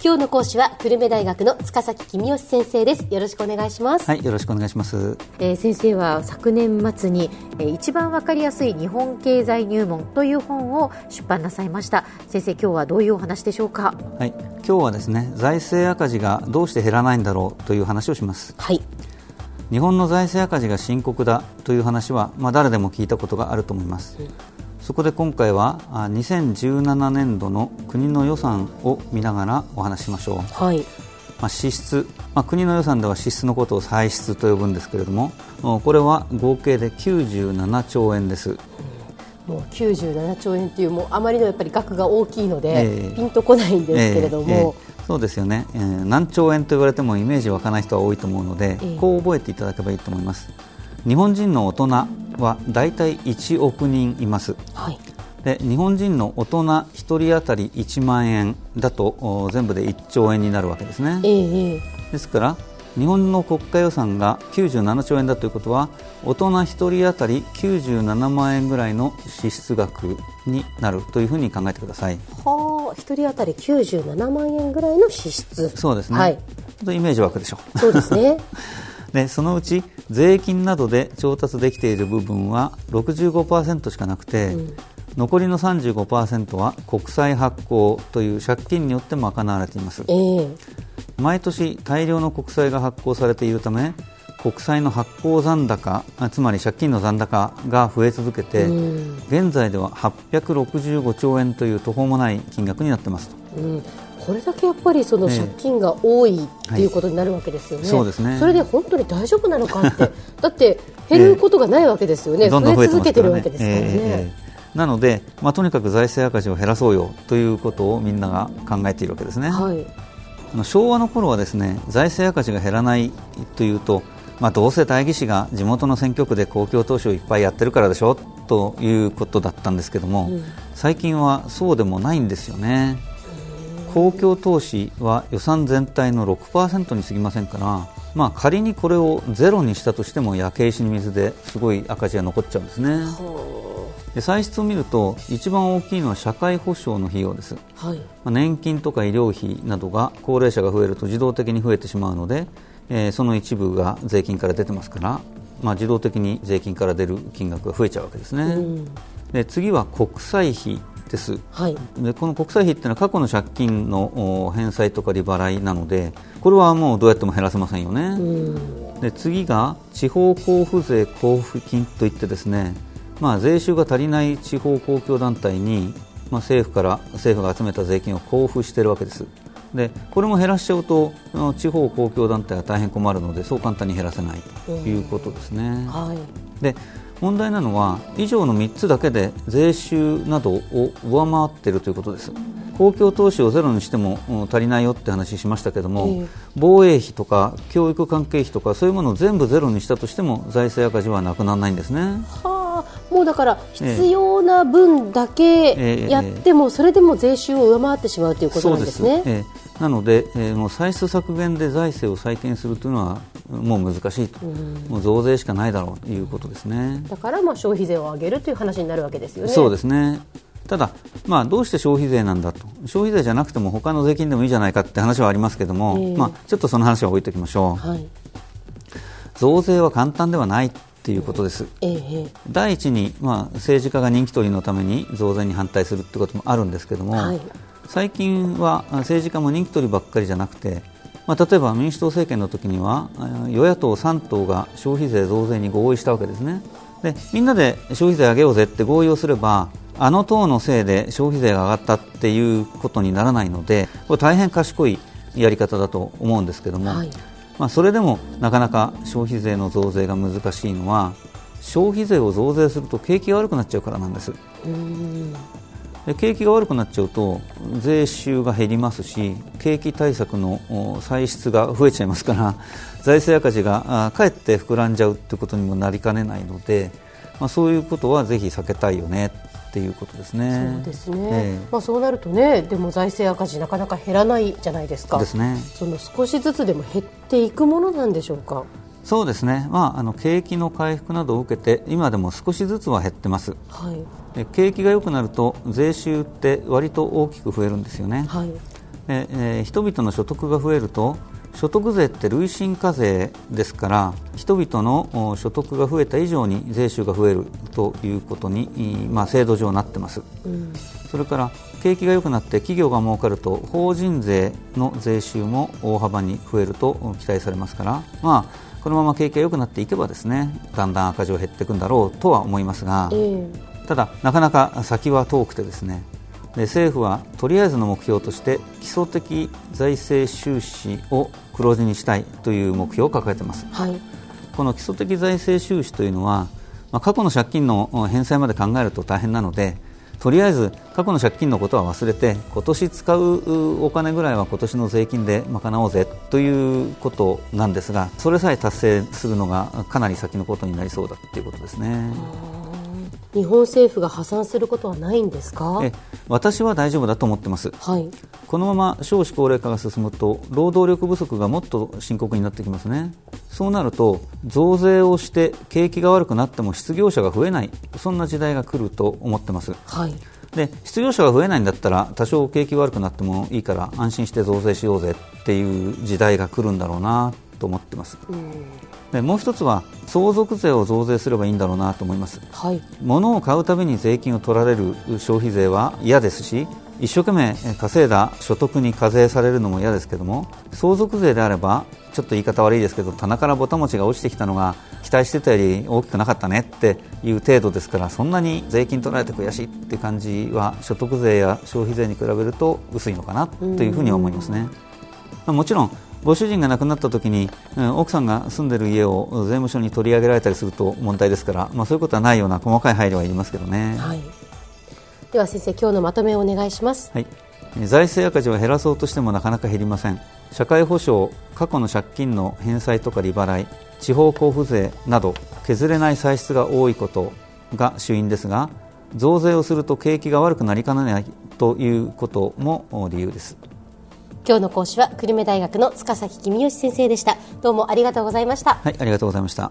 今日の講師は久留米大学の塚崎公義先生です。よろしくお願いします。はい、よろしくお願いします。先生は昨年末に一番わかりやすい日本経済入門という本を出版なさいました。先生、今日はどういうお話でしょうか。はい、今日はですね、財政赤字がどうして減らないんだろうという話をします。はい。日本の財政赤字が深刻だという話は、誰でも聞いたことがあると思います。そこで今回は2017年度の国の予算を見ながらお話ししましょう。はい。支出、国の予算では支出のことを歳出と呼ぶんですけれども、これは合計で97兆円です。もう97兆円という、もうあまりのやっぱり額が大きいので、ピンとこないんですけれども、そうですよね、何兆円と言われてもイメージ湧かない人は多いと思うので、こう覚えていただけばいいと思います。日本人の大人はだいたい1億人います、はい、で日本人の大人1人当たり1万円だと全部で1兆円になるわけですね、ですから日本の国家予算が97兆円だということは、大人1人当たり97万円ぐらいの支出額になるというふうに考えてください。はあ、1人当たり97万円ぐらいの支出。そうですね、はい、ちょっとイメージ湧くでしょう。そうですねでそのうち税金などで調達できている部分は 65% しかなくて、残りの 35% は国債発行という借金によっても賄われています、毎年大量の国債が発行されているため、国債の発行残高、つまり借金の残高が増え続けて、現在では865兆円という途方もない金額になっていますと、これだけやっぱりその借金が多いということになるわけですよね。はい、そうですね。それで本当に大丈夫なのかってだって減ることがないわけですよね。増え続けてるわけですからね、なので、とにかく財政赤字を減らそうよということをみんなが考えているわけですね。はい、昭和の頃はですね、財政赤字が減らないというと、どうせ代議士が地元の選挙区で公共投資をいっぱいやってるからでしょということだったんですけども、最近はそうでもないんですよね。公共投資は予算全体の 6% に過ぎませんから、仮にこれをゼロにしたとしても焼け石に水ですごい赤字が残っちゃうんですね。で歳出を見ると一番大きいのは社会保障の費用です、年金とか医療費などが高齢者が増えると自動的に増えてしまうので、その一部が税金から出てますから、自動的に税金から出る金額が増えちゃうわけですね、で次は国債費です、でこの国債費ってのは過去の借金の返済とか利払いなので、これはもうどうやっても減らせませんよね、で次が地方交付税交付金といってですね、税収が足りない地方公共団体に、政府が集めた税金を交付しているわけです。でこれも減らしちゃうと地方公共団体は大変困るので、そう簡単に減らせないということですね、で問題なのは以上の3つだけで税収などを上回っているということです。公共投資をゼロにしても足りないよって話しましたけども、防衛費とか教育関係費とかそういうものを全部ゼロにしたとしても財政赤字はなくならないんですね。もうだから必要な分だけやっても、それでも税収を上回ってしまうということなんですね。そうです、なので、もう歳出削減で財政を再建するというのはもう難しいと、もう増税しかないだろうということですね。だから消費税を上げるという話になるわけですよね。そうですね。ただ、どうして消費税なんだと、消費税じゃなくても他の税金でもいいじゃないかって話はありますけども、ちょっとその話は置いておきましょう、増税は簡単ではないということです、第一に、政治家が人気取りのために増税に反対するということもあるんですけども、最近は政治家も人気取りばっかりじゃなくて、例えば民主党政権の時には与野党3党が消費税増税に合意したわけですね。でみんなで消費税上げようぜって合意をすれば、あの党のせいで消費税が上がったっていうことにならないので、これ大変賢いやり方だと思うんですけども、それでもなかなか消費税の増税が難しいのは、消費税を増税すると景気が悪くなっちゃうからなんです。で景気が悪くなっちゃうと税収が減りますし、景気対策の歳出が増えちゃいますから、財政赤字がかえって膨らんじゃうということにもなりかねないので、そういうことはぜひ避けたいよねっていうことですね。そうですね、そうなるとね、でも財政赤字なかなか減らないじゃないですか。ですね。その少しずつでも減っていくものなんでしょうか。そうですね、景気の回復などを受けて今でも少しずつは減ってます、景気が良くなると税収って割と大きく増えるんですよね、はい。人々の所得が増えると、所得税って累進課税ですから、人々の所得が増えた以上に税収が増えるということに、制度上なってます、うん、それから景気が良くなって企業が儲かると、法人税の税収も大幅に増えると期待されますから、このまま景気が良くなっていけばですね、だんだん赤字は減っていくんだろうとは思いますが、ただなかなか先は遠くてですね、政府はとりあえずの目標として基礎的財政収支を黒字にしたいという目標を掲げています、はい。この基礎的財政収支というのは、過去の借金の返済まで考えると大変なので、とりあえず過去の借金のことは忘れて、今年使うお金ぐらいは今年の税金で賄おうぜということなんですが、それさえ達成するのがかなり先のことになりそうだということですね。日本政府が破産することはないんですか？私は大丈夫だと思ってます、はい、このまま少子高齢化が進むと労働力不足がもっと深刻になってきますね。そうなると増税をして景気が悪くなっても失業者が増えない、そんな時代が来ると思ってます、はい。で、失業者が増えないんだったら多少景気悪くなってもいいから安心して増税しようぜっていう時代が来るんだろうなと思ってます、うん。でもう一つは相続税を増税すればいいんだろうなと思います、はい。物を買うたびに税金を取られる消費税は嫌ですし、一生懸命稼いだ所得に課税されるのも嫌ですけども、相続税であれば、ちょっと言い方悪いですけど、棚からぼたもちが落ちてきたのが期待してたより大きくなかったねっていう程度ですから、そんなに税金取られて悔しいって感じは所得税や消費税に比べると薄いのかなというふうに思いますね。もちろんご主人が亡くなった時に、奥さんが住んでる家を税務署に取り上げられたりすると問題ですから、そういうことはないような細かい配慮はいりますけどね、はい。では先生、今日のまとめをお願いします、はい。財政赤字は減らそうとしてもなかなか減りません。社会保障、過去の借金の返済とか利払い、地方交付税など削れない歳出が多いことが主因ですが、増税をすると景気が悪くなりかねないということも理由です。今日の講師は久留米大学の塚崎公義先生でした。どうもありがとうございました。はい、ありがとうございました。